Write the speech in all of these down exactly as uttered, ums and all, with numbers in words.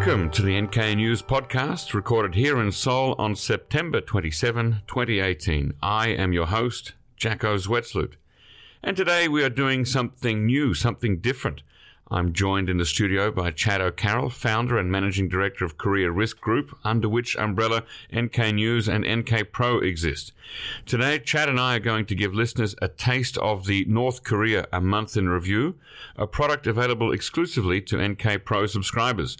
Welcome to the N K News podcast, recorded here in Seoul on September twenty-seventh, twenty eighteen. I am your host, Jacko Zwetsloot. And today we are doing something new, something different. I'm joined in the studio by Chad O'Carroll, founder and managing director of Korea Risk Group, under which umbrella N K News and N K Pro exist. Today, Chad and I are going to give listeners a taste of the North Korea A Month in Review, a product available exclusively to N K Pro subscribers.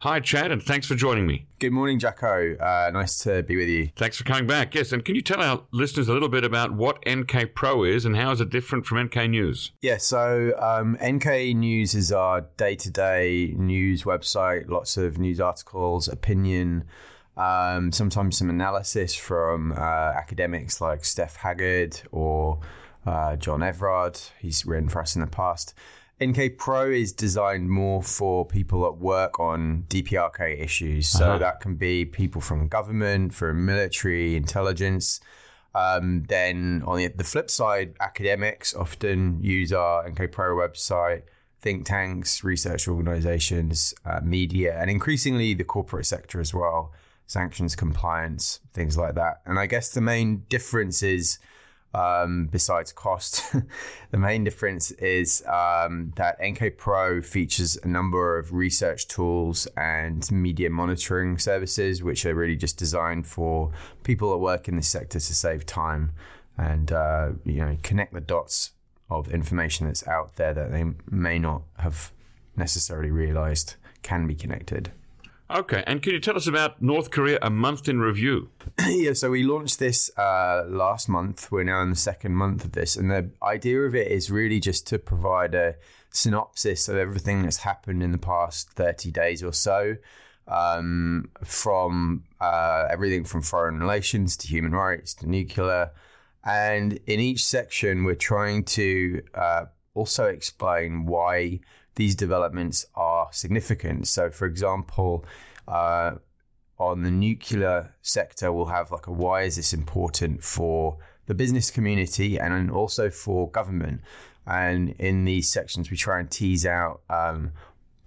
Hi, Chad, and thanks for joining me. Good morning, Jacko. Uh, nice to be with you. Thanks for coming back. Yes, and can you tell our listeners a little bit about what N K Pro is and how is it different from N K News? Yeah, so um, N K News is our day-to-day news website, lots of news articles, opinion, um, sometimes some analysis from uh, academics like Steph Haggard or uh, John Everard. He's written for us in the past. N K Pro is designed more for people that work on D P R K issues. So uh-huh. that can be people from government, from military, intelligence. Um, then on the, the flip side, academics often use our N K Pro website, think tanks, research organizations, uh, media, and increasingly the corporate sector as well, sanctions compliance, things like that. And I guess the main difference is Um, besides cost, the main difference is um, that N K Pro features a number of research tools and media monitoring services, which are really just designed for people that work in this sector to save time and uh, you know, connect the dots of information that's out there that they may not have necessarily realized can be connected. Okay, and can you tell us about North Korea A Month in Review? Yeah, so we launched this uh, last month. We're now in the second month of this. And the idea of it is really just to provide a synopsis of everything that's happened in the past thirty days or so, um, from uh, everything from foreign relations to human rights to nuclear. And in each section, we're trying to uh, also explain why these developments are significant. So, for example, uh, on the nuclear sector, we'll have like a why is this important for the business community and also for government. And in these sections, we try and tease out um,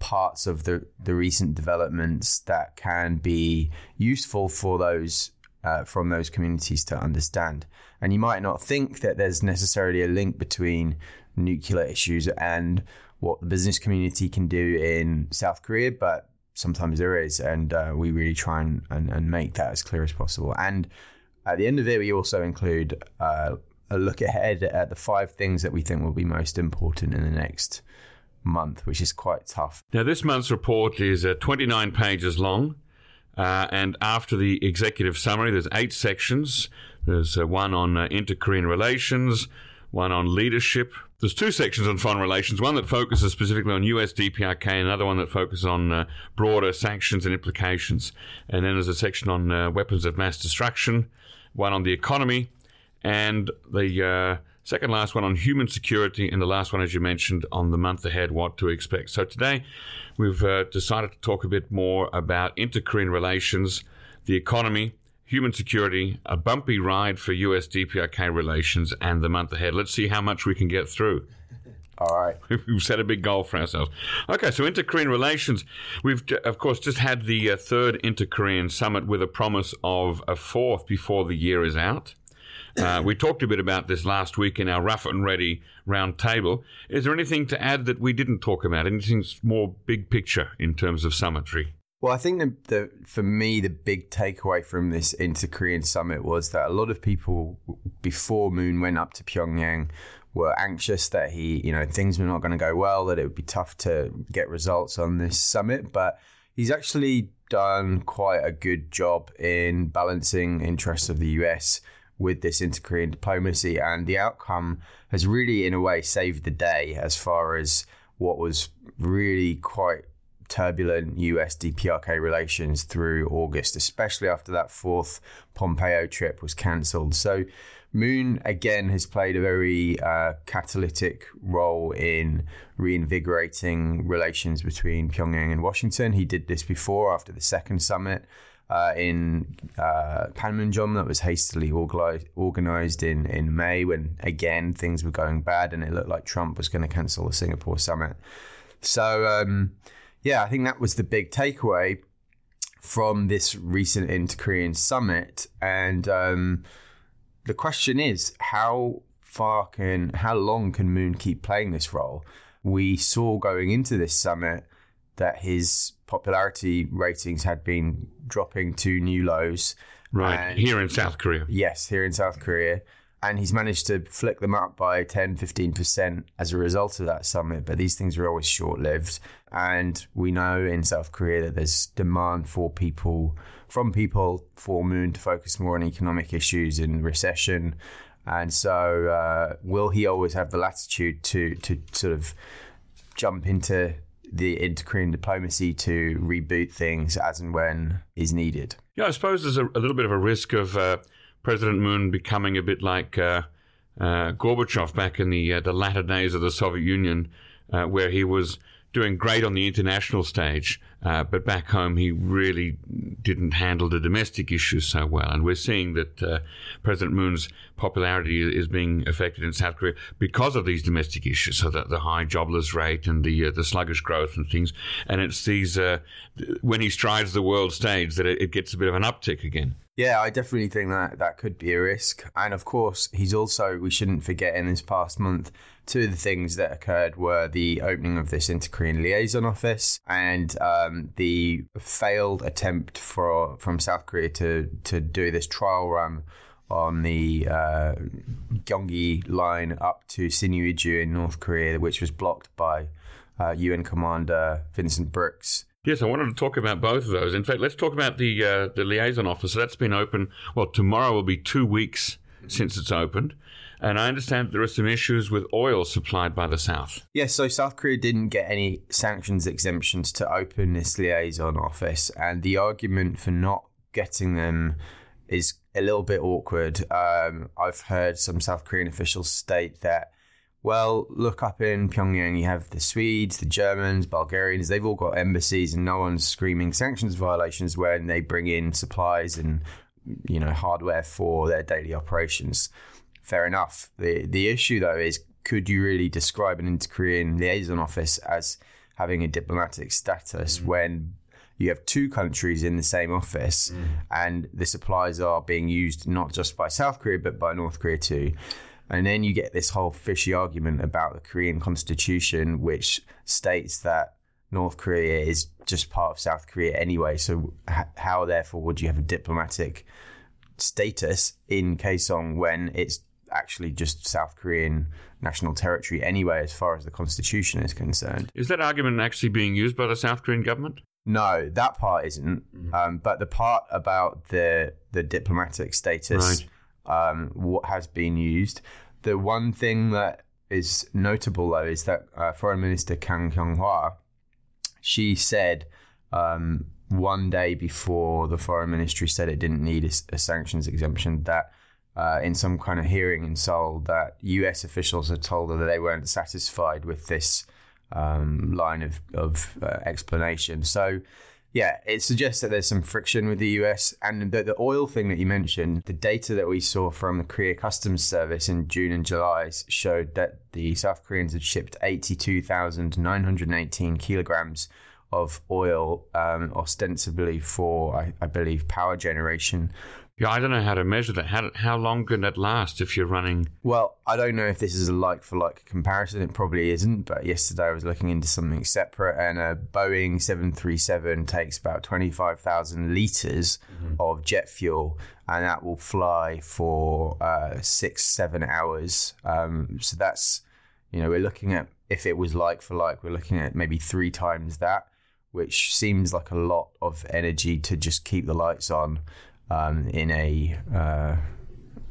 parts of the, the recent developments that can be useful for those uh, from those communities to understand. And you might not think that there's necessarily a link between nuclear issues and what the business community can do in South Korea, but sometimes there is, and uh, we really try and, and, and make that as clear as possible. And at the end of it, we also include uh, a look ahead at the five things that we think will be most important in the next month, which is quite tough. Now, this month's report is uh, twenty-nine pages long, uh, and after the executive summary, there's eight sections. There's uh, one on uh, inter-Korean relations, one on leadership. There's two sections on foreign relations, one that focuses specifically on U S D P R K and another one that focuses on uh, broader sanctions and implications. And then there's a section on uh, weapons of mass destruction, one on the economy, and the uh, second last one on human security, and the last one, as you mentioned, on the month ahead, what to expect. So today we've uh, decided to talk a bit more about inter-Korean relations, the economy, human security, a bumpy ride for U S D P R K relations, and the month ahead. Let's see how much we can get through. All right. We've set a big goal for ourselves. Okay, so inter-Korean relations. We've, of course, just had the third inter-Korean summit with a promise of a fourth before the year is out. Uh, we talked a bit about this last week in our Rough and Ready round table. Is there anything to add that we didn't talk about? Anything more big picture in terms of summitry? Well, I think the, the for me, the big takeaway from this inter-Korean summit was that a lot of people before Moon went up to Pyongyang were anxious that he, you know, things were not going to go well, that it would be tough to get results on this summit. But he's actually done quite a good job in balancing interests of the U S with this inter-Korean diplomacy. And the outcome has really, in a way, saved the day as far as what was really quite turbulent U S D P R K relations through August, especially after that fourth Pompeo trip was cancelled. So Moon, again, has played a very uh, catalytic role in reinvigorating relations between Pyongyang and Washington. He did this before after the second summit uh, in uh, Panmunjom that was hastily organised in, in May when, again, things were going bad and it looked like Trump was going to cancel the Singapore summit. So, um, yeah, I think that was the big takeaway from this recent inter-Korean summit. And um, the question is, how far can, how long can Moon keep playing this role? We saw going into this summit that his popularity ratings had been dropping to new lows. Right, and, here in South Korea. Yes, here in South Korea. And he's managed to flick them up by ten, fifteen percent as a result of that summit. But these things are always short-lived. And we know in South Korea that there's demand for people, from people for Moon to focus more on economic issues and recession. And so uh, will he always have the latitude to to sort of jump into the inter-Korean diplomacy to reboot things as and when is needed? Yeah, I suppose there's a, a little bit of a risk of uh, President Moon becoming a bit like uh, uh, Gorbachev back in the, uh, the latter days of the Soviet Union, uh, where he was doing great on the international stage, uh, but back home he really didn't handle the domestic issues so well. And we're seeing that uh, President Moon's popularity is being affected in South Korea because of these domestic issues, so that the high jobless rate and the uh, the sluggish growth and things. And it's these uh, when he strides the world stage that it, it gets a bit of an uptick again. Yeah, I definitely think that that could be a risk. And of course, he's also, we shouldn't forget, in this past month, two of the things that occurred were the opening of this inter-Korean liaison office and um, the failed attempt for from South Korea to, to do this trial run on the uh, Gyeonggi line up to Sinuiju in North Korea, which was blocked by uh, U N Commander Vincent Brooks. Yes, I wanted to talk about both of those. In fact, let's talk about the uh, the liaison office. So that's been open. Well, tomorrow will be two weeks since it's opened. And I understand there are some issues with oil supplied by the South. Yes, so South Korea didn't get any sanctions exemptions to open this liaison office. And the argument for not getting them is a little bit awkward. Um, I've heard some South Korean officials state that, well, look, up in Pyongyang, you have the Swedes, the Germans, Bulgarians. They've all got embassies and no one's screaming sanctions violations when they bring in supplies and, you know, hardware for their daily operations. Fair enough. The the issue, though, is could you really describe an inter-Korean liaison office as having a diplomatic status mm. when you have two countries in the same office mm. and the supplies are being used not just by South Korea, but by North Korea too? And then you get this whole fishy argument about the Korean constitution, which states that North Korea is just part of South Korea anyway. So how, therefore, would you have a diplomatic status in Kaesong when it's actually just South Korean national territory anyway, as far as the constitution is concerned? Is that argument actually being used by the South Korean government? No, that part isn't. Mm-hmm. Um, but the part about the, the diplomatic status... Right. Um, what has been used. The one thing that is notable, though, is that uh, Foreign Minister Kang Kyung-hwa, she said um, one day before the Foreign Ministry said it didn't need a, a sanctions exemption, that uh, in some kind of hearing in Seoul, that U S officials had told her that they weren't satisfied with this um, line of, of uh, explanation. So yeah, it suggests that there's some friction with the U S. And the, the oil thing that you mentioned, the data that we saw from the Korea Customs Service in June and July showed that the South Koreans had shipped eighty-two thousand nine hundred eighteen kilograms of oil, um, ostensibly for, I, I believe, power generation. Yeah, I don't know how to measure that. How how long can that last if you're running? Well, I don't know if this is a like-for-like comparison. It probably isn't, but yesterday I was looking into something separate, and a Boeing seven thirty-seven takes about twenty-five thousand litres mm-hmm. of jet fuel, and that will fly for uh, six, seven hours. Um, so that's, you know, we're looking at, if it was like-for-like, we're looking at maybe three times that, which seems like a lot of energy to just keep the lights on. Um, in a uh,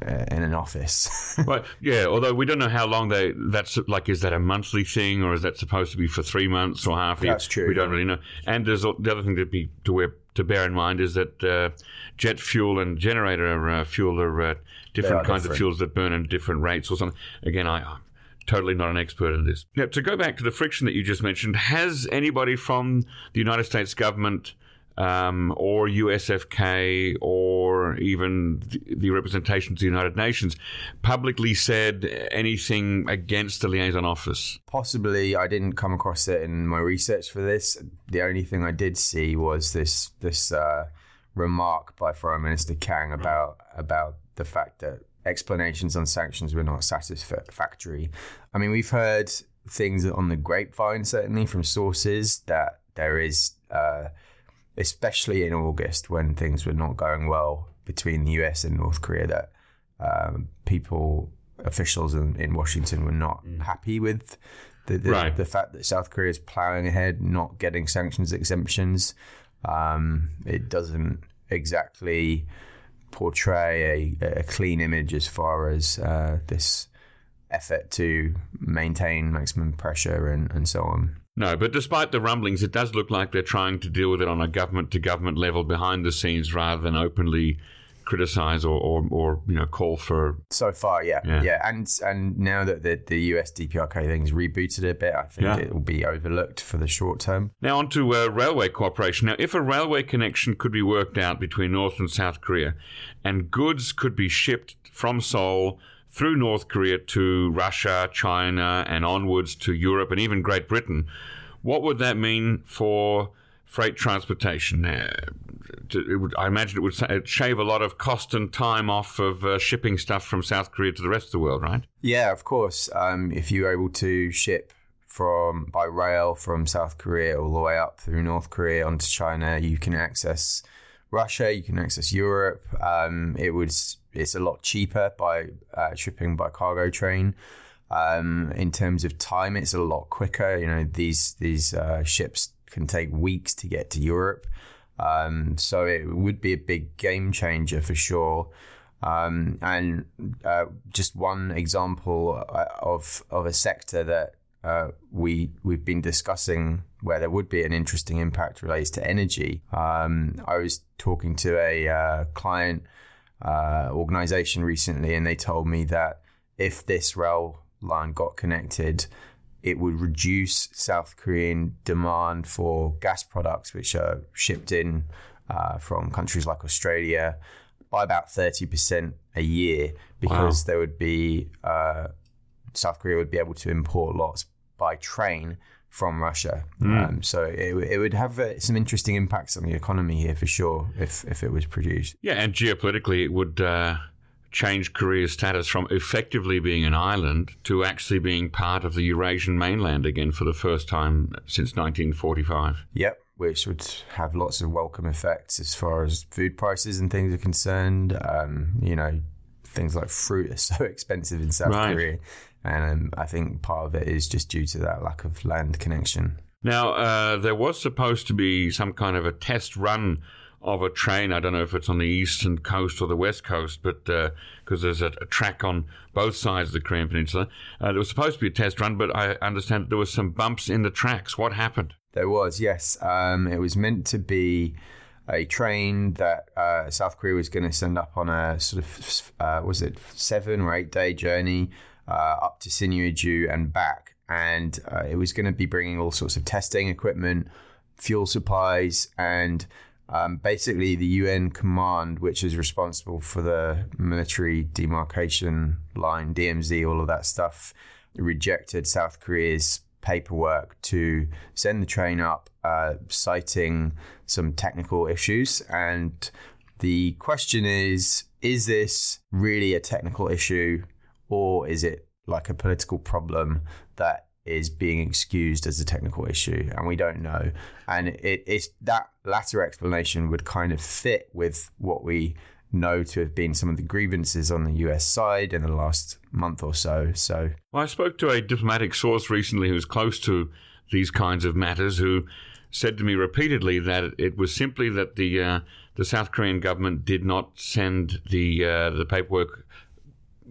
in an office. Well, yeah. Although we don't know how long they. That's like, is that a monthly thing, or is that supposed to be for three months or half a year? That's true. We don't really know. And there's the other thing to be to wear, to bear in mind is that uh, jet fuel and generator uh, fuel are uh, different are kinds different. of fuels that burn at different rates or something. Again, I, I'm totally not an expert in this. Now, to go back to the friction that you just mentioned, has anybody from the United States government um, or U S F K or even the representation of the United Nations publicly said anything against the liaison office? Possibly. I didn't come across it in my research for this. The only thing I did see was this this uh, remark by Foreign Minister Kang about about the fact that explanations on sanctions were not satisfactory. I mean, we've heard things on the grapevine, certainly from sources, that there is, uh, especially in August when things were not going well between the U S and North Korea, that um, people, officials in, in Washington were not happy with the, the, right. the fact that South Korea is plowing ahead, not getting sanctions exemptions. Um, it doesn't exactly portray a, a clean image as far as uh, this effort to maintain maximum pressure and, and so on. No, but despite the rumblings, it does look like they're trying to deal with it on a government-to-government level behind the scenes rather than openly criticize or, or, or you know, call for... So far, yeah. Yeah. yeah. And and now that the, the U S D P R K thing's rebooted a bit, I think yeah. it will be overlooked for the short term. Now on to uh, railway cooperation. Now, if a railway connection could be worked out between North and South Korea and goods could be shipped from Seoul through North Korea to Russia, China, and onwards to Europe and even Great Britain, what would that mean for freight transportation? Uh, it would, I imagine it would shave a lot of cost and time off of uh, shipping stuff from South Korea to the rest of the world, right? Yeah, of course. Um, if you're able to ship from by rail from South Korea all the way up through North Korea onto China, you can access Russia, you can access Europe. Um, it would it's a lot cheaper by uh, shipping by cargo train. Um, in terms of time, it's a lot quicker. You know, these these uh, ships can take weeks to get to Europe. Um, so it would be a big game changer for sure. Um, and uh, just one example of of a sector that uh, we we've been discussing where there would be an interesting impact relates to energy. Um, I was talking to a uh, client uh, organization recently, and they told me that if this rail line got connected, it would reduce South Korean demand for gas products, which are shipped in uh, from countries like Australia, by about thirty percent a year, because wow. there would be uh, South Korea would be able to import lots by train from Russia. Mm. Um, so it, it would have uh, some interesting impacts on the economy here for sure if, if it was produced. Yeah, and geopolitically it would... Uh... change Korea's status from effectively being an island to actually being part of the Eurasian mainland again for the first time since nineteen forty-five. Yep, which would have lots of welcome effects as far as food prices and things are concerned. Um, you know, things like fruit are so expensive in South right. Korea, and um, I think part of it is just due to that lack of land connection. Now, uh, there was supposed to be some kind of a test run of a train. I don't know if it's on the eastern coast or the west coast, but because uh, there's a, a track on both sides of the Korean Peninsula. Uh, there was supposed to be a test run, but I understand that there were some bumps in the tracks. What happened? There was, yes. Um, it was meant to be a train that uh, South Korea was going to send up on a sort of, uh, was it seven or eight day journey uh, up to Sinuiju and back. And uh, it was going to be bringing all sorts of testing equipment, fuel supplies, and Um, basically, the U N command, which is responsible for the military demarcation line, D M Z, all of that stuff, rejected South Korea's paperwork to send the train up, uh, citing some technical issues. And the question is, is this really a technical issue, or is it like a political problem that is being excused as a technical issue? And we don't know. And it, it's that latter explanation would kind of fit with what we know to have been some of the grievances on the U S side in the last month or so. So, well, I spoke to a diplomatic source recently who's close to these kinds of matters, who said to me repeatedly that it was simply that the uh, the South Korean government did not send the uh, the paperwork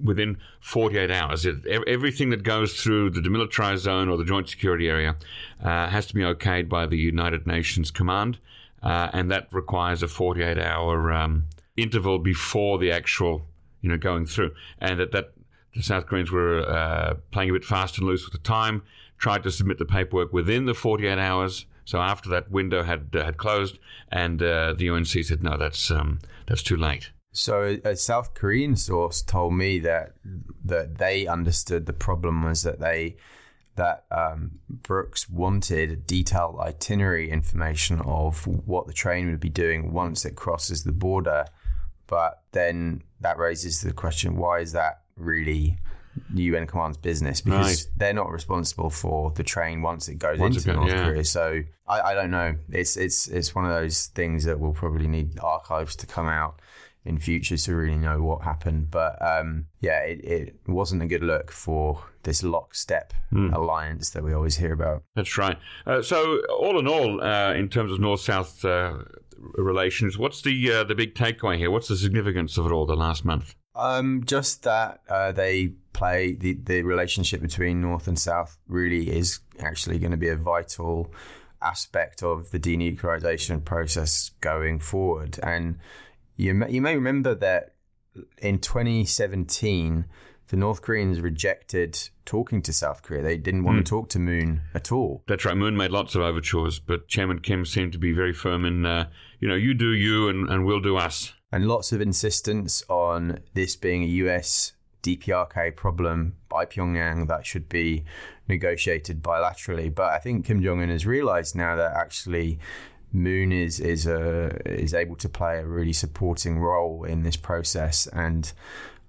within forty-eight hours. It, everything that goes through the demilitarized zone or the Joint Security Area uh, has to be okayed by the United Nations Command, uh, and that requires a forty-eight hour um, interval before the actual, you know, going through. And that, that the South Koreans were uh, playing a bit fast and loose with the time, tried to submit the paperwork within the forty-eight hours So after that window had uh, had closed, and uh, the U N C said, no, that's um, that's too late. So a South Korean source told me that that they understood the problem was that they that um, Brooks wanted detailed itinerary information of what the train would be doing once it crosses the border. But then that raises the question, why is that really the U N command's business? Because right. they're not responsible for the train once it goes once into it goes, North yeah. Korea. So I, I don't know. It's it's it's one of those things that we'll probably need archives to come out in future to really know what happened. But um, yeah, it, it wasn't a good look for this lockstep mm. alliance that we always hear about. That's right. Uh, so all in all, uh, in terms of North-South uh, relations, what's the uh, the big takeaway here? What's the significance of it all the last month? Um, just that uh, they play the, the relationship between North and South really is actually going to be a vital aspect of the denuclearization process going forward. And you may, you may remember that in twenty seventeen, the North Koreans rejected talking to South Korea. They didn't want mm. to talk to Moon at all. That's right. Moon made lots of overtures, but Chairman Kim seemed to be very firm in, uh, you know, you do you and, and we'll do us. And lots of insistence on this being a U S D P R K problem by Pyongyang that should be negotiated bilaterally. But I think Kim Jong-un has realized now that actually Moon is is a, is able to play a really supporting role in this process. And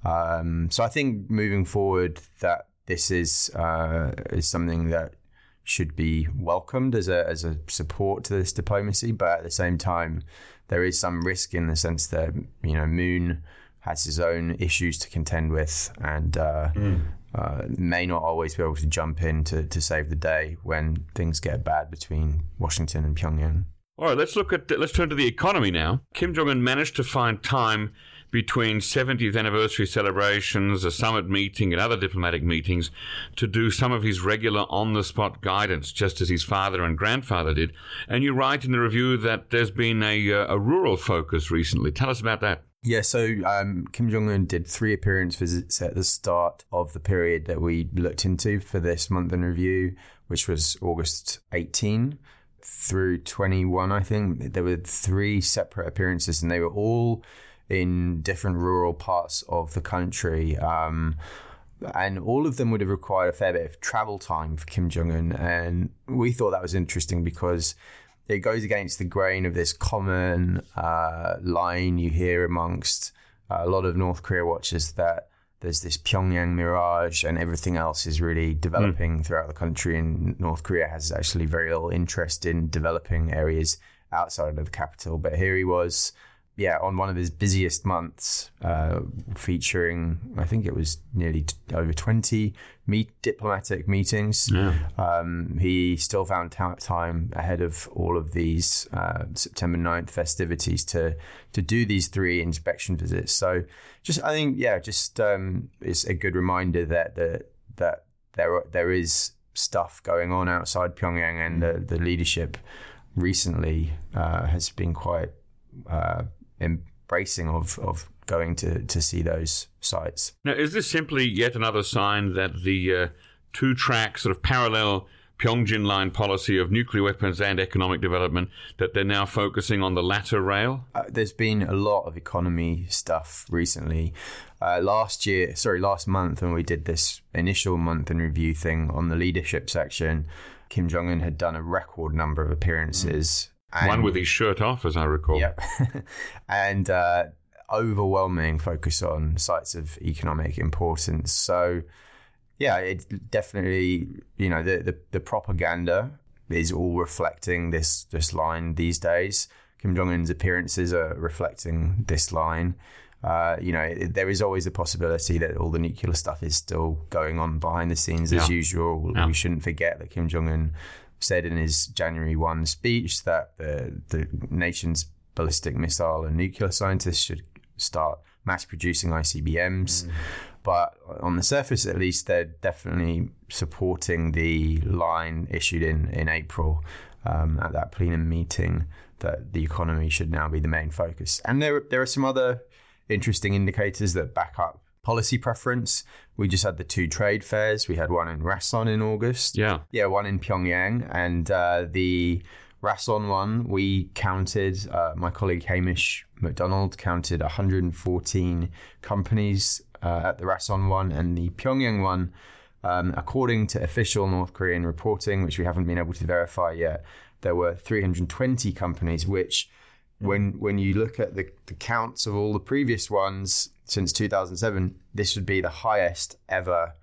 um, so I think moving forward that this is uh, is something that should be welcomed as a as a support to this diplomacy. But at the same time, there is some risk in the sense that, you know, Moon has his own issues to contend with and uh, mm. uh, may not always be able to jump in to, to save the day when things get bad between Washington and Pyongyang. All right, let's look at let's turn to the economy now. Kim Jong-un managed to find time between seventieth anniversary celebrations, a summit meeting, and other diplomatic meetings to do some of his regular on-the-spot guidance, just as his father and grandfather did. And you write in the review that there's been a, a rural focus recently. Tell us about that. Yeah, so um, Kim Jong-un did three appearance visits at the start of the period that we looked into for this month in review, which was August eighteenth. Through twenty-one, I think there were three separate appearances, and they were all in different rural parts of the country. Um, and all of them would have required a fair bit of travel time for Kim Jong-un. And we thought that was interesting because it goes against the grain of this common uh, line you hear amongst a lot of North Korea watchers that there's this Pyongyang mirage and everything else is really developing mm. throughout the country, and North Korea has actually very little interest in developing areas outside of the capital. But here he was, yeah, on one of his busiest months, uh, featuring, I think it was nearly t- over twenty meet- diplomatic meetings. Yeah. Um, he still found t- time ahead of all of these uh, September ninth festivities to to do these three inspection visits. So just, I think, yeah, just um, it's a good reminder that the, that there there is stuff going on outside Pyongyang, and the, the leadership recently uh, has been quite... Uh, embracing of, of going to, to see those sites. Now, is this simply yet another sign that the uh, two-track sort of parallel Pyongyang line policy of nuclear weapons and economic development, that they're now focusing on the latter rail? Uh, there's been a lot of economy stuff recently. Uh, last year, sorry, last month when we did this initial month in review thing on the leadership section, Kim Jong-un had done a record number of appearances. Mm. And, one with his shirt off, as I recall. Yep. and uh, overwhelming focus on sites of economic importance. So, yeah, it definitely, you know, the, the, the propaganda is all reflecting this, this line these days. Kim Jong-un's appearances are reflecting this line. Uh, you know, it, there is always the possibility that all the nuclear stuff is still going on behind the scenes yeah. as usual. Yeah. We shouldn't forget that Kim Jong-un said in his January first speech that the, the nation's ballistic missile and nuclear scientists should start mass producing I C B Ms. Mm. But on the surface, at least, they're definitely supporting the line issued in, in April um, at that plenum meeting that the economy should now be the main focus. And there, there are some other interesting indicators that back up policy preference. We just had the two trade fairs. We had one in Rason in August. Yeah. Yeah, one in Pyongyang. And uh, the Rason one, we counted, uh, my colleague Hamish McDonald counted one hundred fourteen companies uh, at the Rason one, and the Pyongyang one, um, according to official North Korean reporting, which we haven't been able to verify yet, there were three hundred twenty companies, which when when you look at the, the counts of all the previous ones since two thousand seven, this would be the highest ever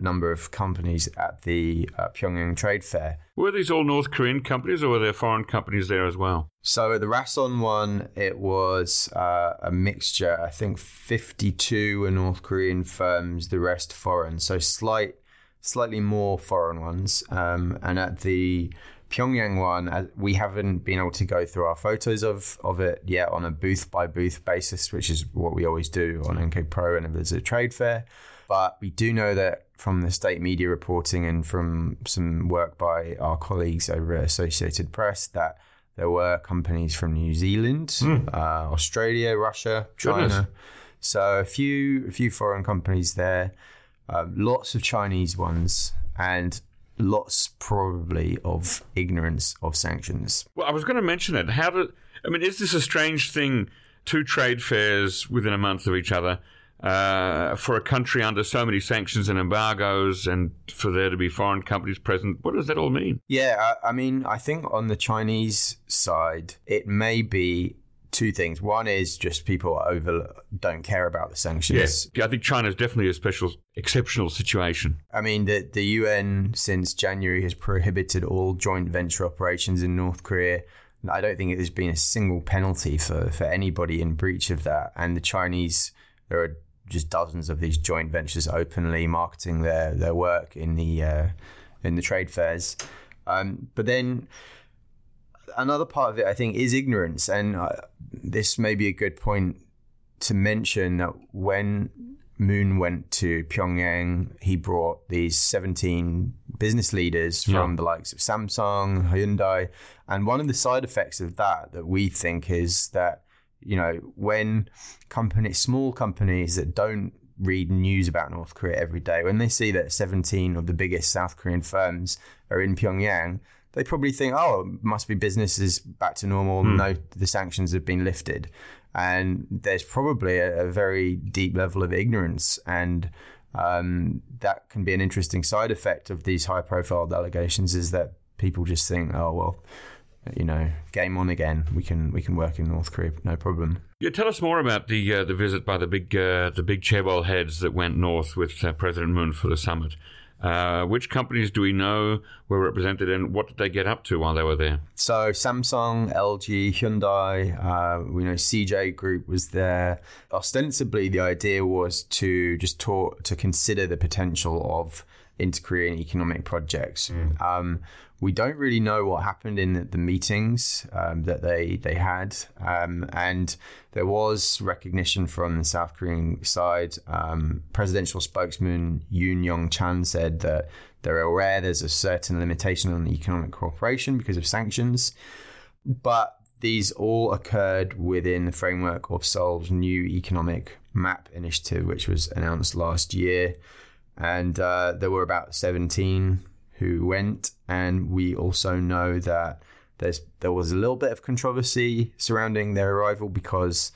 number of companies at the uh, Pyongyang Trade Fair. Were these all North Korean companies, or were there foreign companies there as well? So the Rason one, it was uh, a mixture. I think fifty-two were North Korean firms, the rest foreign. So slight, slightly more foreign ones. Um, and at the Pyongyang one, we haven't been able to go through our photos of, of it yet on a booth-by-booth basis, which is what we always do on N K Pro whenever there's a trade fair. But we do know that from the state media reporting and from some work by our colleagues over at Associated Press that there were companies from New Zealand, mm. uh, Australia, Russia, China. Goodness. So a few, a few foreign companies there, uh, lots of Chinese ones, and lots probably of ignorance of sanctions. Well, I was going to mention it. How do I mean? Is this a strange thing? Two trade fairs within a month of each other. Uh, for a country under so many sanctions and embargoes, and for there to be foreign companies present, what does that all mean? Yeah, I, I mean, I think on the Chinese side, it may be two things. One is just people over don't care about the sanctions. Yes, yeah. yeah, I think China's definitely a special, exceptional situation. I mean, the, the U N since January has prohibited all joint venture operations in North Korea. I don't think there's been a single penalty for, for anybody in breach of that. And the Chinese, there are just dozens of these joint ventures openly marketing their, their work in the uh, in the trade fairs. Um, but then another part of it, I think, is ignorance. And uh, this may be a good point to mention that when Moon went to Pyongyang, he brought these seventeen business leaders from yeah. the likes of Samsung, Hyundai. And one of the side effects of that that we think is that, you know, when companies, small companies that don't read news about North Korea every day, when they see that seventeen of the biggest South Korean firms are in Pyongyang, they probably think, oh, it must be business is back to normal. Mm. No, the sanctions have been lifted. And there's probably a, a very deep level of ignorance. And um, that can be an interesting side effect of these high profile delegations, is that people just think, oh, well, you know, game on again. We can we can work in North Korea, no problem. Yeah, tell us more about the uh, the visit by the big uh, the big chaebol heads that went north with uh, President Moon for the summit. Uh, which companies do we know were represented, and what did they get up to while they were there? So Samsung, L G, Hyundai, uh, we know C J Group was there. Ostensibly, the idea was to just talk to consider the potential of inter-Korean economic projects. Mm. Um, we don't really know what happened in the, the meetings um, that they they had, um, and there was recognition from the South Korean side. Um, presidential spokesman Yoon Yong-chan said that they're aware there's a certain limitation on economic cooperation because of sanctions, but these all occurred within the framework of Seoul's new economic map initiative, which was announced last year. And uh, there were about seventeen who went. And we also know that there's there was a little bit of controversy surrounding their arrival because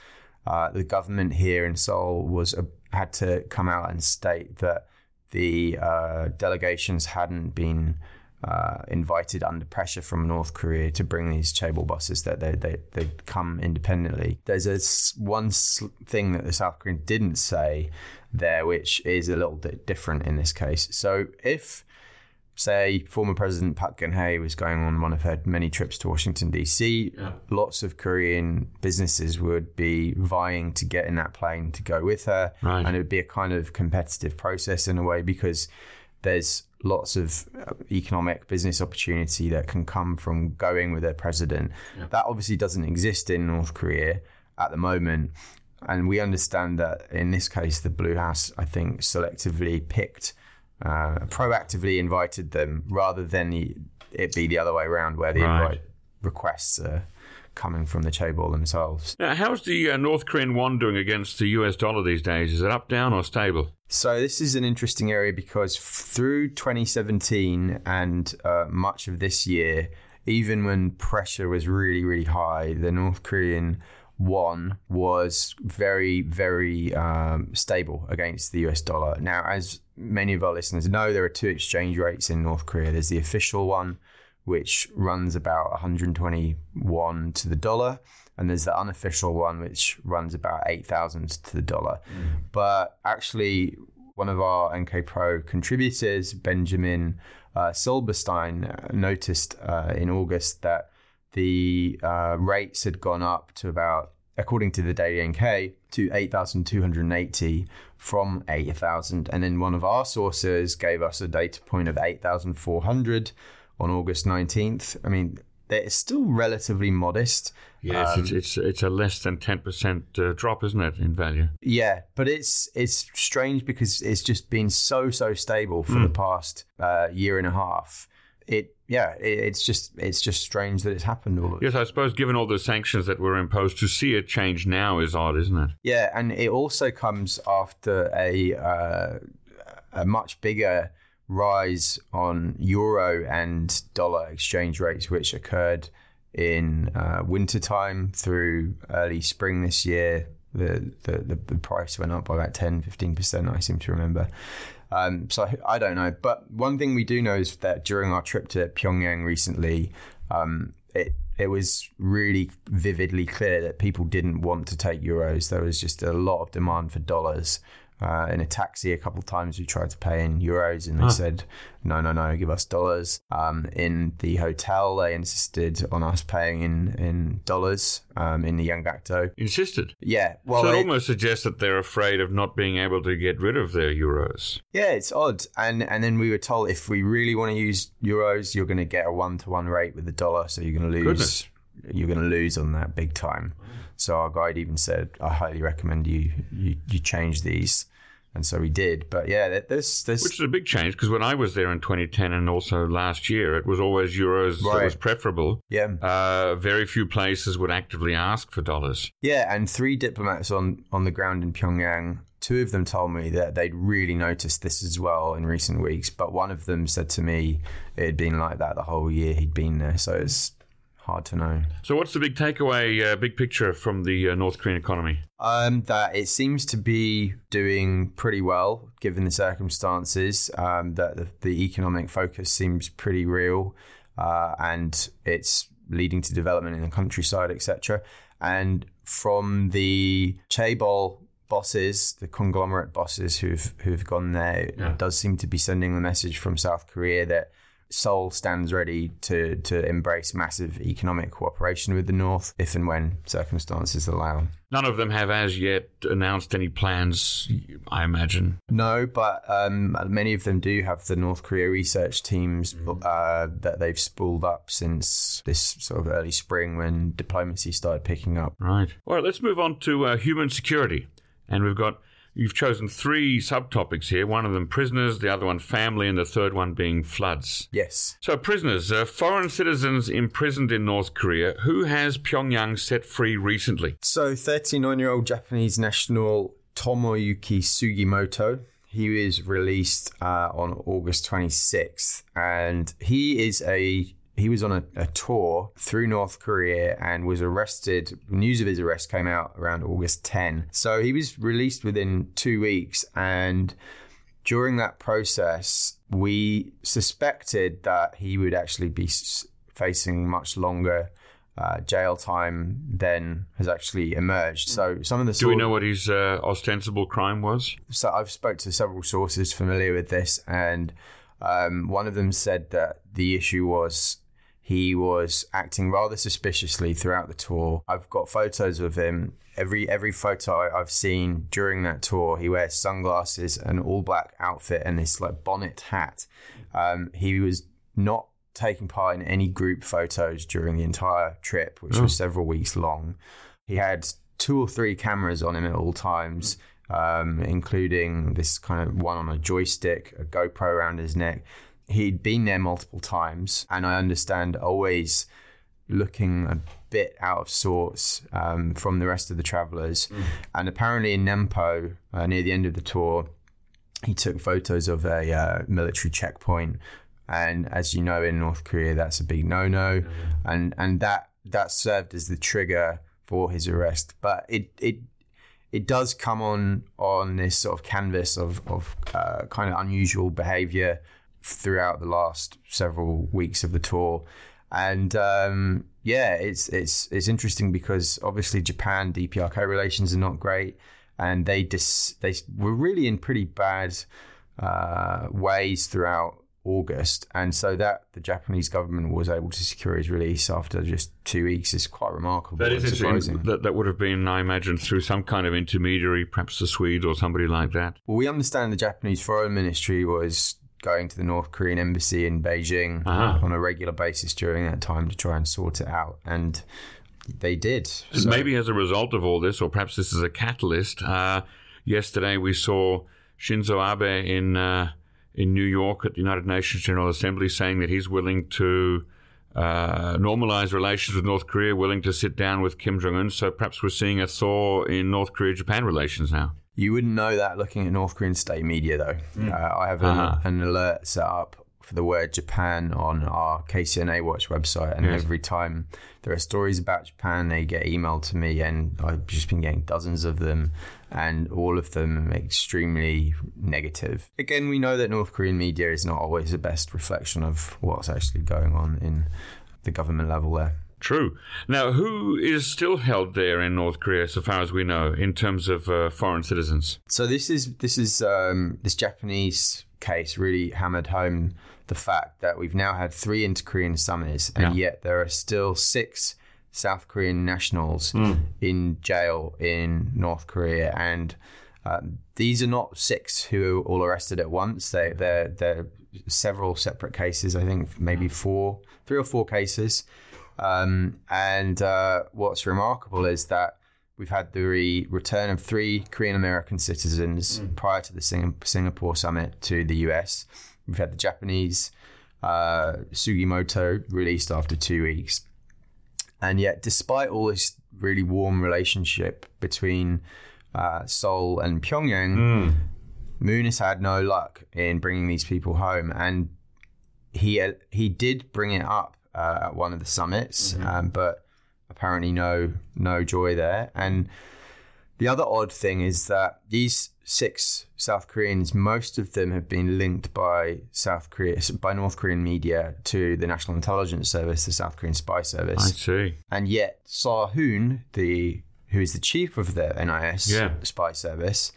uh, the government here in Seoul was uh, had to come out and state that the uh, delegations hadn't been uh, invited under pressure from North Korea to bring these chaebol buses, that they, they, they'd come independently. There's a, one thing that the South Koreans didn't say there, which is a little bit different in this case. So if, say, former President Park Geun-hye was going on one of her many trips to Washington, D C, yeah. lots of Korean businesses would be vying to get in that plane to go with her. Right. And it would be a kind of competitive process in a way, because there's lots of economic business opportunity that can come from going with a president. Yeah. That obviously doesn't exist in North Korea at the moment. And we understand that in this case, the Blue House, I think, selectively picked, uh, proactively invited them rather than the, it be the other way around, where the right. invite requests are coming from the chaebol themselves. Now, how's the uh, North Korean won doing against the U S dollar these days? Is it up, down, or stable? So this is an interesting area because through twenty seventeen and uh, much of this year, even when pressure was really, really high, the North Korean won was very, very um, stable against the U S dollar. Now, as many of our listeners know, there are two exchange rates in North Korea. There's the official one, which runs about one hundred twenty-one to the dollar, and there's the unofficial one, which runs about eight thousand to the dollar. Mm. But actually, one of our N K Pro contributors, Benjamin uh, Silberstein, noticed uh, in August that the uh, rates had gone up to about, according to the Daily N K, to eight thousand two hundred eighty from eight thousand. And then one of our sources gave us a data point of eight thousand four hundred on August nineteenth. I mean, it's still relatively modest. Yes, um, it's, it's it's a less than ten percent uh, drop, isn't it, in value? Yeah, but it's it's strange because it's just been so, so stable for mm. the past uh, year and a half. It yeah, it, it's just it's just strange that it's happened all. Yes, I suppose given all the sanctions that were imposed, to see it change now is odd, isn't it? Yeah, and it also comes after a uh, a much bigger rise on euro and dollar exchange rates, which occurred in uh, wintertime through early spring this year. The, the the price went up by about ten, fifteen percent, I seem to remember. Um, so I don't know. But one thing we do know is that during our trip to Pyongyang recently, um, it it was really vividly clear that people didn't want to take euros. There was just a lot of demand for dollars. Uh, in a taxi a couple of times we tried to pay in euros and they huh. said, no, no, no, give us dollars. Um, in the hotel, they insisted on us paying in, in dollars um, in the Yanggakdo. Insisted? Yeah. Well, so it, it almost suggests that they're afraid of not being able to get rid of their euros. Yeah, it's odd. And and then we were told if we really want to use euros, you're going to get a one-to-one rate with the dollar, so you're going to lose. Goodness. You're going to lose on that big time. So our guide even said, I highly recommend you you, you change these. And so we did. But yeah, there's... there's which is a big change, because when I was there in twenty ten and also last year, it was always euros right. that was preferable. Yeah. Uh, very few places would actively ask for dollars. Yeah, and three diplomats on, on the ground in Pyongyang, two of them told me that they'd really noticed this as well in recent weeks. But one of them said to me it had been like that the whole year he'd been there. So it's... hard to know. So what's the big takeaway, uh, big picture from the uh, North Korean economy? Um, that it seems to be doing pretty well, given the circumstances, um, that the, the economic focus seems pretty real, uh, and it's leading to development in the countryside, et cetera. And from the Chaebol bosses, the conglomerate bosses who've, who've gone there, yeah. it does seem to be sending the message from South Korea that Seoul stands ready to, to embrace massive economic cooperation with the North if and when circumstances allow. None of them have as yet announced any plans, I imagine. No, but um, many of them do have the North Korea research teams uh, that they've spooled up since this sort of early spring when diplomacy started picking up. Right. All right, let's move on to uh, human security. And we've got... You've chosen three subtopics here, one of them prisoners, the other one family, and the third one being floods. Yes. So prisoners, uh, foreign citizens imprisoned in North Korea. Who has Pyongyang set free recently? So thirty-nine-year-old Japanese national Tomoyuki Sugimoto, he is released uh, on August twenty-sixth, and he is a... He was on a, a tour through North Korea and was arrested. News of his arrest came out around August tenth. So he was released within two weeks. And during that process, we suspected that he would actually be s- facing much longer uh, jail time than has actually emerged. So some of the... Do we know what his uh, ostensible crime was? So I've spoke to several sources familiar with this, and um, one of them said that the issue was... He was acting rather suspiciously throughout the tour. I've got photos of him. Every every photo I've seen during that tour, he wears sunglasses, an all-black outfit, and this like bonnet hat. Um, he was not taking part in any group photos during the entire trip, which oh. was several weeks long. He had two or three cameras on him at all times, um, including this kind of one on a joystick, a GoPro around his neck. He'd been there multiple times, and I understand always looking a bit out of sorts um, from the rest of the travellers. Mm. And apparently in Nampo, uh, near the end of the tour, he took photos of a uh, military checkpoint And as you know, in North Korea, that's a big no-no. And and that that served as the trigger for his arrest. But it it it does come on on this sort of canvas of, of uh, kind of unusual behavior throughout the last several weeks of the tour. And um, yeah, it's it's it's interesting because obviously Japan D P R K relations are not great, and they dis- they were really in pretty bad uh, ways throughout August, and so that the Japanese government was able to secure his release after just two weeks is quite remarkable. That is surprising. That, that would have been, I imagine, through some kind of intermediary, perhaps the Swedes or somebody like that. Well, we understand the Japanese Foreign Ministry was going to the North Korean embassy in Beijing uh-huh. on a regular basis during that time to try and sort it out, and they did. So. Maybe as a result of all this, or perhaps this is a catalyst, uh, yesterday we saw Shinzo Abe in... Uh, in New York at the United Nations General Assembly saying that he's willing to uh, normalize relations with North Korea, willing to sit down with Kim Jong-un. So perhaps we're seeing a thaw in North Korea-Japan relations now. You wouldn't know that looking at North Korean state media, though. Mm. Uh, I have an, uh-huh. an alert set up for the word Japan on our K C N A Watch website, and yes. every time there are stories about Japan, they get emailed to me, and I've just been getting dozens of them, and all of them extremely negative. Again, we know that North Korean media is not always the best reflection of what's actually going on in the government level there. True. Now, who is still held there in North Korea, so far as we know, in terms of uh, foreign citizens? So this is this is um, this Japanese case really hammered home the fact that we've now had three inter-Korean summits, and yeah. yet there are still six South Korean nationals mm. in jail in North Korea, and um, these are not six who are all arrested at once. They they're they're several separate cases. I think maybe four, three or four cases. Um, and uh, what's remarkable is that we've had the re- return of three Korean American citizens mm. prior to the Sing- Singapore summit to the U S. We've had the Japanese uh, Sugimoto released after two weeks. And yet, despite all this really warm relationship between uh, Seoul and Pyongyang, mm. Moon has had no luck in bringing these people home. And he uh, he did bring it up uh, at one of the summits, mm-hmm. um, but apparently no no joy there. And the other odd thing is that these six South Koreans, most of them have been linked by South Korea, by North Korean media to the National Intelligence Service, the South Korean spy service. I see. And yet Seo-hoon, the who is the chief of the N I S yeah. spy service,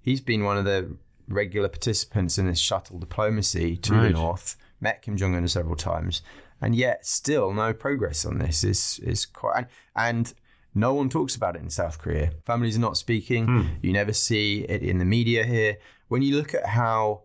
he's been one of the regular participants in this shuttle diplomacy to right. the North, met Kim Jong-un several times, and yet still no progress on this. Is is quite and. No one talks about it in South Korea. Families are not speaking. Mm. You never see it in the media here. When you look at how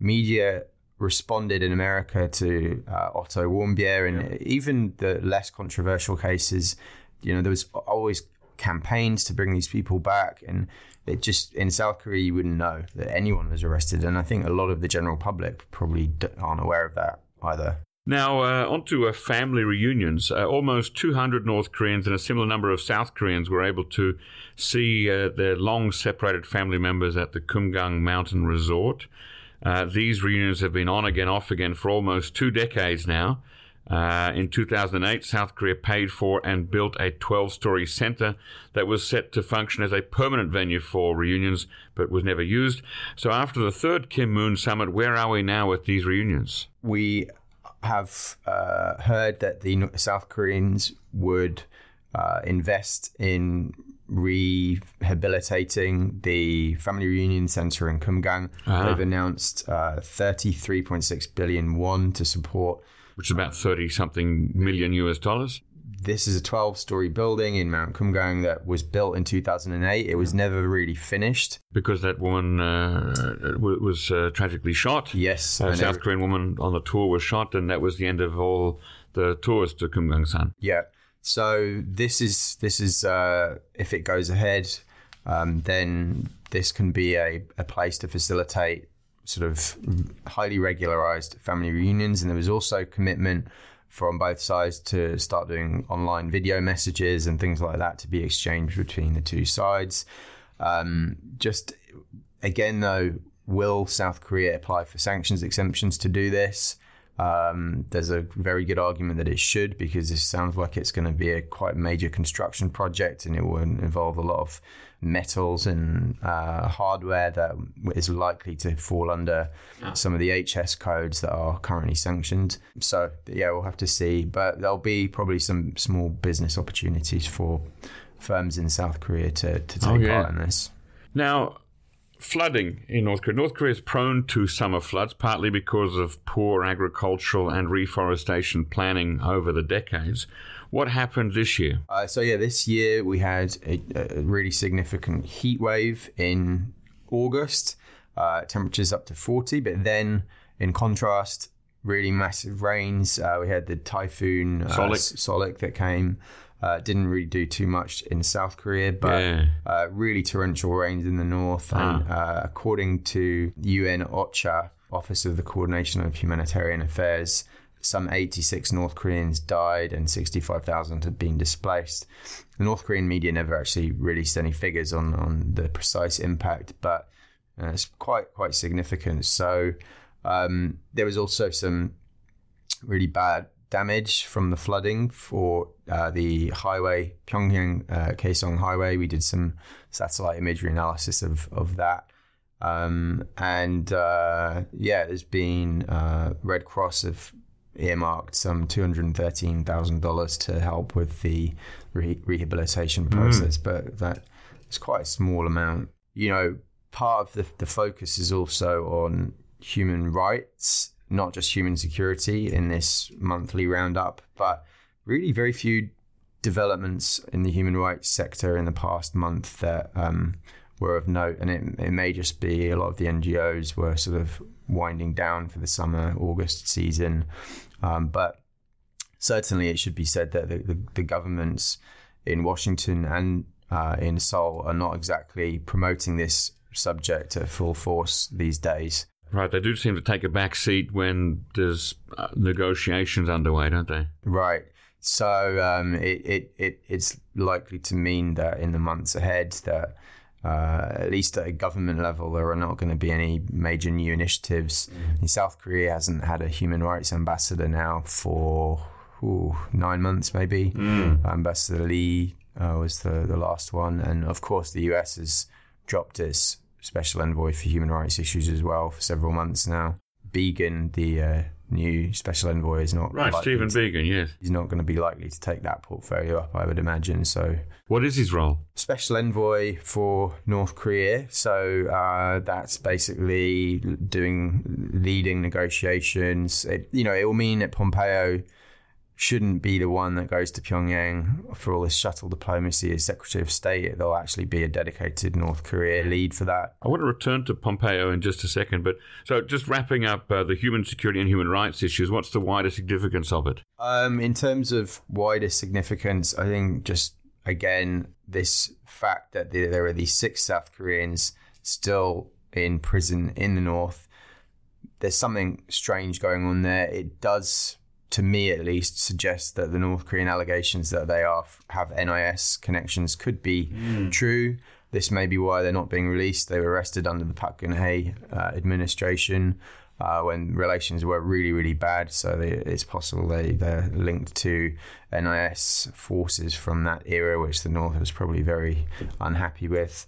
media responded in America to uh, Otto Warmbier and yeah. even the less controversial cases, you know, there was always campaigns to bring these people back. And it just, in South Korea, you wouldn't know that anyone was arrested. And I think a lot of the general public probably aren't aware of that either. Now, uh, on to uh, family reunions. Uh, almost two hundred North Koreans and a similar number of South Koreans were able to see uh, their long-separated family members at the Kumgang Mountain Resort. Uh, these reunions have been on again, off again for almost two decades now. Uh, in two thousand eight, South Korea paid for and built a twelve-story center that was set to function as a permanent venue for reunions, but was never used. So after the third Kim Moon summit, where are we now with these reunions? We... have uh, heard that the South Koreans would uh, invest in rehabilitating the family reunion center in Kumgang. Uh-huh. They've announced uh, thirty-three point six billion won to support. Which is about thirty-something million U S dollars. This is a twelve-story building in Mount Kumgang that was built in two thousand eight. It was never really finished. Because that woman uh, was uh, tragically shot. Yes. A South Korean woman on the tour was shot, and that was the end of all the tours to Kumgangsan. Yeah. So this is, this is uh, if it goes ahead, um, then this can be a, a place to facilitate sort of highly regularized family reunions. And there was also commitment from both sides to start doing online video messages and things like that to be exchanged between the two sides. Um, just, again, though, will South Korea apply for sanctions exemptions to do this? Um, there's a very good argument that it should, because this sounds like it's going to be a quite major construction project, and it will involve a lot of metals and uh, hardware that is likely to fall under yeah. some of the H S codes that are currently sanctioned. So yeah, we'll have to see, but there'll be probably some small business opportunities for firms in South Korea to, to take oh, yeah. part in this. Now, flooding in North Korea. North Korea is prone to summer floods, partly because of poor agricultural and reforestation planning over the decades. What happened this year? Uh, so yeah, this year we had a, a really significant heat wave in August, uh, temperatures up to forty, but then in contrast, really massive rains. Uh, we had the typhoon uh, Solik. Solik that came. Uh, didn't really do too much in South Korea, but yeah. uh, really torrential rains in the north. Ah. And uh, according to U N OCHA, Office of the Coordination of Humanitarian Affairs, some eighty-six North Koreans died and sixty-five thousand had been displaced. The North Korean media never actually released any figures on, on the precise impact, but uh, it's quite, quite significant. So um, there was also some really bad damage from the flooding for uh, the highway, Pyongyang uh, Kaesong highway. We did some satellite imagery analysis of, of that. Um, and uh, yeah, there's been uh, Red Cross have earmarked some two hundred thirteen thousand dollars to help with the re- rehabilitation process, mm. but that is quite a small amount. You know, part of the, the focus is also on human rights, not just human security in this monthly roundup, but really very few developments in the human rights sector in the past month that um, were of note. And it, it may just be a lot of the N G Os were sort of winding down for the summer, August season. Um, but certainly it should be said that the, the, the governments in Washington and uh, in Seoul are not exactly promoting this subject at full force these days. Right, they do seem to take a back seat when there's uh, negotiations underway, don't they? Right. So um, it, it, it it's likely to mean that in the months ahead that uh, at least at a government level there are not going to be any major new initiatives. Mm-hmm. And South Korea hasn't had a human rights ambassador now for ooh, nine months maybe. Mm. Ambassador Lee uh, was the, the last one. And of course the U S has dropped its special envoy for human rights issues as well for several months now. Biegun, the uh, new special envoy, is not right. Stephen Biegun, yes, he's not going to be likely to take that portfolio up, I would imagine. So, what is his role? Special envoy for North Korea. So uh, that's basically doing leading negotiations. It, you know, it will mean that Pompeo shouldn't be the one that goes to Pyongyang for all this shuttle diplomacy as Secretary of State. There'll actually be a dedicated North Korea lead for that. I want to return to Pompeo in just a second, but so just wrapping up uh, the human security and human rights issues, what's the wider significance of it? Um, in terms of wider significance, I think just, again, this fact that there are these six South Koreans still in prison in the North, there's something strange going on there. It does, to me at least, suggests that the North Korean allegations that they are have N I S connections could be mm. true. This may be why they're not being released. They were arrested under the Park Geun-hye uh, administration uh, when relations were really, really bad. So they, it's possible they, they're linked to N I S forces from that era, which the North was probably very unhappy with.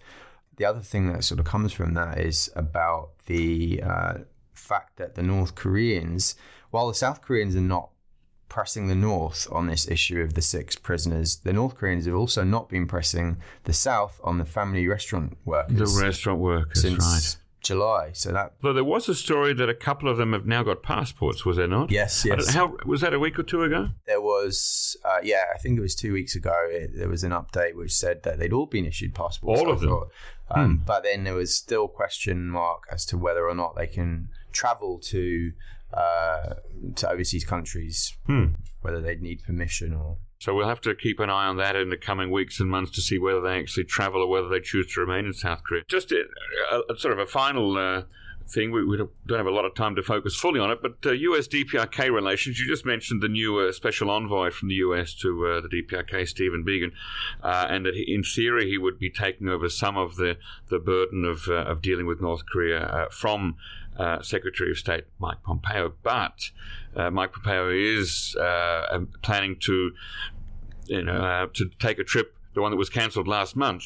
The other thing that sort of comes from that is about the uh, fact that the North Koreans, while the South Koreans are not pressing the North on this issue of the six prisoners, the North Koreans have also not been pressing the South on the family restaurant workers. The restaurant workers, since right. July. So that. Well, there was a story that a couple of them have now got passports, was there not? Yes, yes. How, was that a week or two ago? There was, uh, yeah, I think it was two weeks ago. It, there was an update which said that they'd all been issued passports. All of them? Um, hmm. But then there was still question mark as to whether or not they can travel to Uh, to overseas countries, hmm. whether they'd need permission or. So we'll have to keep an eye on that in the coming weeks and months to see whether they actually travel or whether they choose to remain in South Korea. Just a, a, a sort of a final uh, thing. We, we don't have a lot of time to focus fully on it, but uh, U S D P R K relations, you just mentioned the new uh, special envoy from the U S to uh, the D P R K, Stephen Biegun, uh, and that he, in theory he would be taking over some of the, the burden of, uh, of dealing with North Korea uh, from uh, Secretary of State Mike Pompeo. But uh, Mike Pompeo is uh, planning to, you know, uh, to take a trip, the one that was cancelled last month.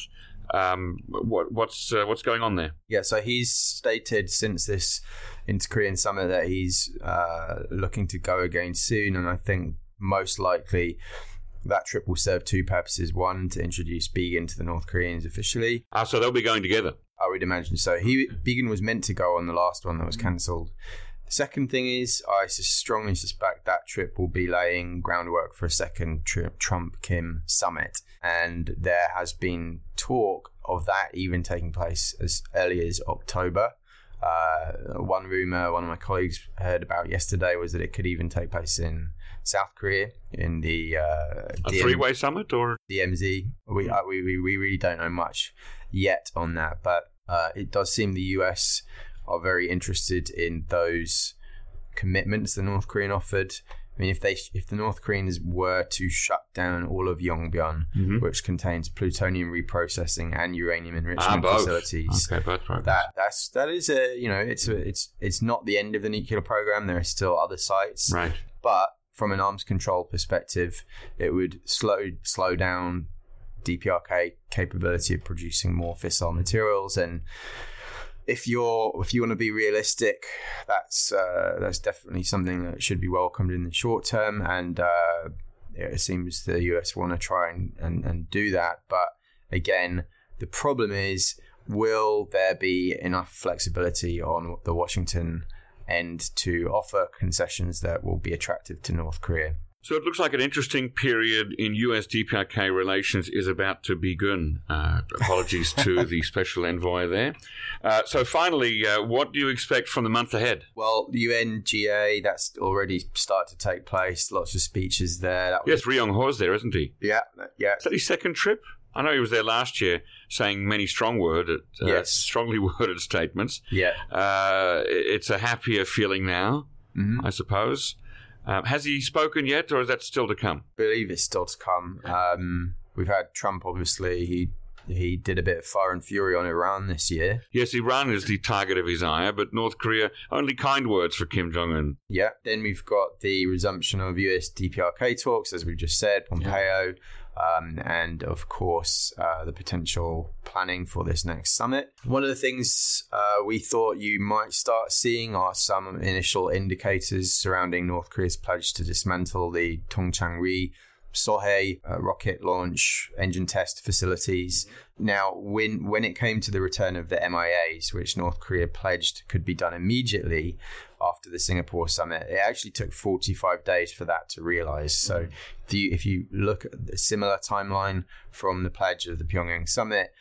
Um, what, what's uh, what's going on there? Yeah, so he's stated since this inter-Korean summit that he's uh, looking to go again soon, and I think most likely that trip will serve two purposes. One, to introduce Biegun to the North Koreans officially. Ah, so they'll be going together? I would imagine so. He Biegun was meant to go on the last one that was cancelled. The second thing is, I strongly suspect that trip will be laying groundwork for a second Trump-Kim summit. And there has been talk of that even taking place as early as October. Uh, one rumor one of my colleagues heard about yesterday was that it could even take place in South Korea in the uh, D M- a three-way summit or D M Z. We, uh, we we we really don't know much yet on that, but uh, it does seem the U S are very interested in those commitments the North Korean offered. I mean, if they if the North Koreans were to shut down all of Yongbyon, mm-hmm. which contains plutonium reprocessing and uranium enrichment ah, facilities, okay, both programs. that that's that is a you know it's a, it's it's not the end of the nuclear program. There are still other sites, right? But from an arms control perspective, it would slow slow down D P R K capability of producing more fissile materials. And If you're, if you want to be realistic, that's uh, that's definitely something that should be welcomed in the short term, and uh, it seems the U S want to try and, and, and do that. But again, the problem is, will there be enough flexibility on the Washington end to offer concessions that will be attractive to North Korea? So it looks like an interesting period in U S D P R K relations is about to begin. Uh, apologies to the special envoy there. Uh, so finally, uh, what do you expect from the month ahead? Well, U N G A, that's already started to take place. Lots of speeches there. That was- yes, Ri Yong Ho's there, isn't he? Yeah, yeah. Is that his second trip? I know he was there last year saying many strong worded, uh, yes. strongly worded statements. Yeah. Uh, it's a happier feeling now, mm-hmm. I suppose. Um, has he spoken yet, or is that still to come? I believe it's still to come. Um, we've had Trump, obviously. He he did a bit of fire and fury on Iran this year. Yes, Iran is the target of his ire, but North Korea, only kind words for Kim Jong-un. Yeah, then we've got the resumption of U S D P R K talks, as we've just said, Pompeo, yeah. um, and, of course, uh, the potential planning for this next summit. One of the things uh, we thought you might start seeing are some initial indicators surrounding North Korea's pledge to dismantle the Tongchang-ri Sohae uh, rocket launch engine test facilities. Now, when when it came to the return of the M I As, which North Korea pledged could be done immediately after the Singapore summit, it actually took forty-five days for that to realize. So if you, if you look at a similar timeline from the pledge of the Pyongyang summit,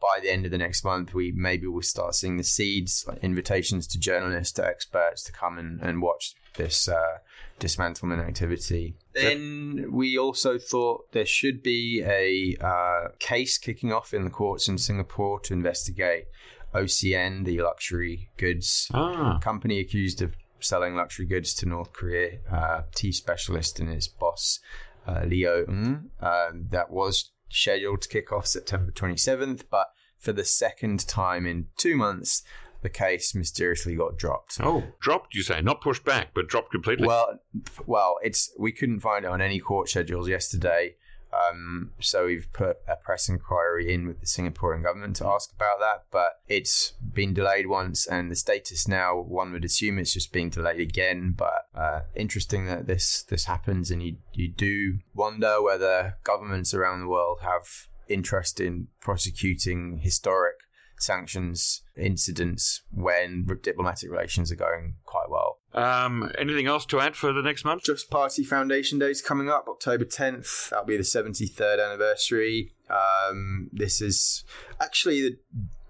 by the end of the next month, we maybe will start seeing the seeds, like invitations to journalists, to experts to come and, and watch this uh, dismantlement activity. Then we also thought there should be a uh, case kicking off in the courts in Singapore to investigate O C N, the luxury goods ah. company accused of selling luxury goods to North Korea, uh, tea specialist and its boss, uh, Leo Ng. Uh, that was scheduled to kick off September twenty-seventh, but for the second time in two months, the case mysteriously got dropped. Oh, dropped, you say? Not pushed back, but dropped completely. Well, well, it's we couldn't find it on any court schedules yesterday, um, so we've put a press inquiry in with the Singaporean government to ask about that, but it's been delayed once, and the status now, one would assume it's just being delayed again, but uh, interesting that this, this happens, and you, you do wonder whether governments around the world have interest in prosecuting historic sanctions incidents when diplomatic relations are going quite well. Um, anything else to add for the next month? Just Party Foundation Day is coming up, October tenth. That'll be the seventy-third anniversary. Um, this is actually the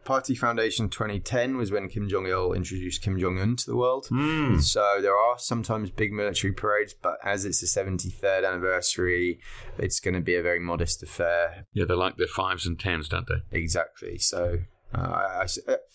Party Foundation twenty ten was when Kim Jong-il introduced Kim Jong-un to the world. Mm. So there are sometimes big military parades, but as it's the seventy-third anniversary, it's going to be a very modest affair. Yeah, they like their fives and tens, don't they? Exactly. So Uh,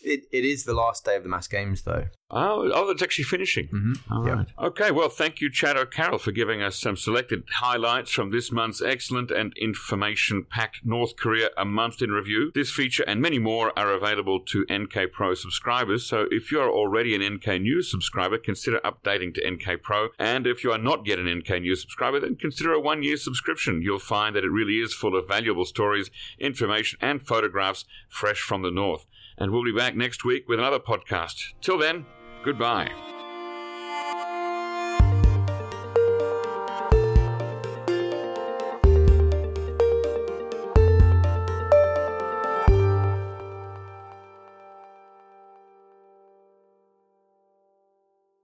it, it is the last day of the mass games, though. Oh, oh it's actually finishing. Mm-hmm. All right. Yeah. Okay, well, thank you, Chad O'Carroll, for giving us some selected highlights from this month's excellent and information-packed North Korea A Month in Review. This feature and many more are available to N K Pro subscribers, so if you are already an N K News subscriber, consider updating to N K Pro. And if you are not yet an N K News subscriber, then consider a one-year subscription. You'll find that it really is full of valuable stories, information, and photographs fresh from the North. And we'll be back next week with another podcast. Till then, goodbye.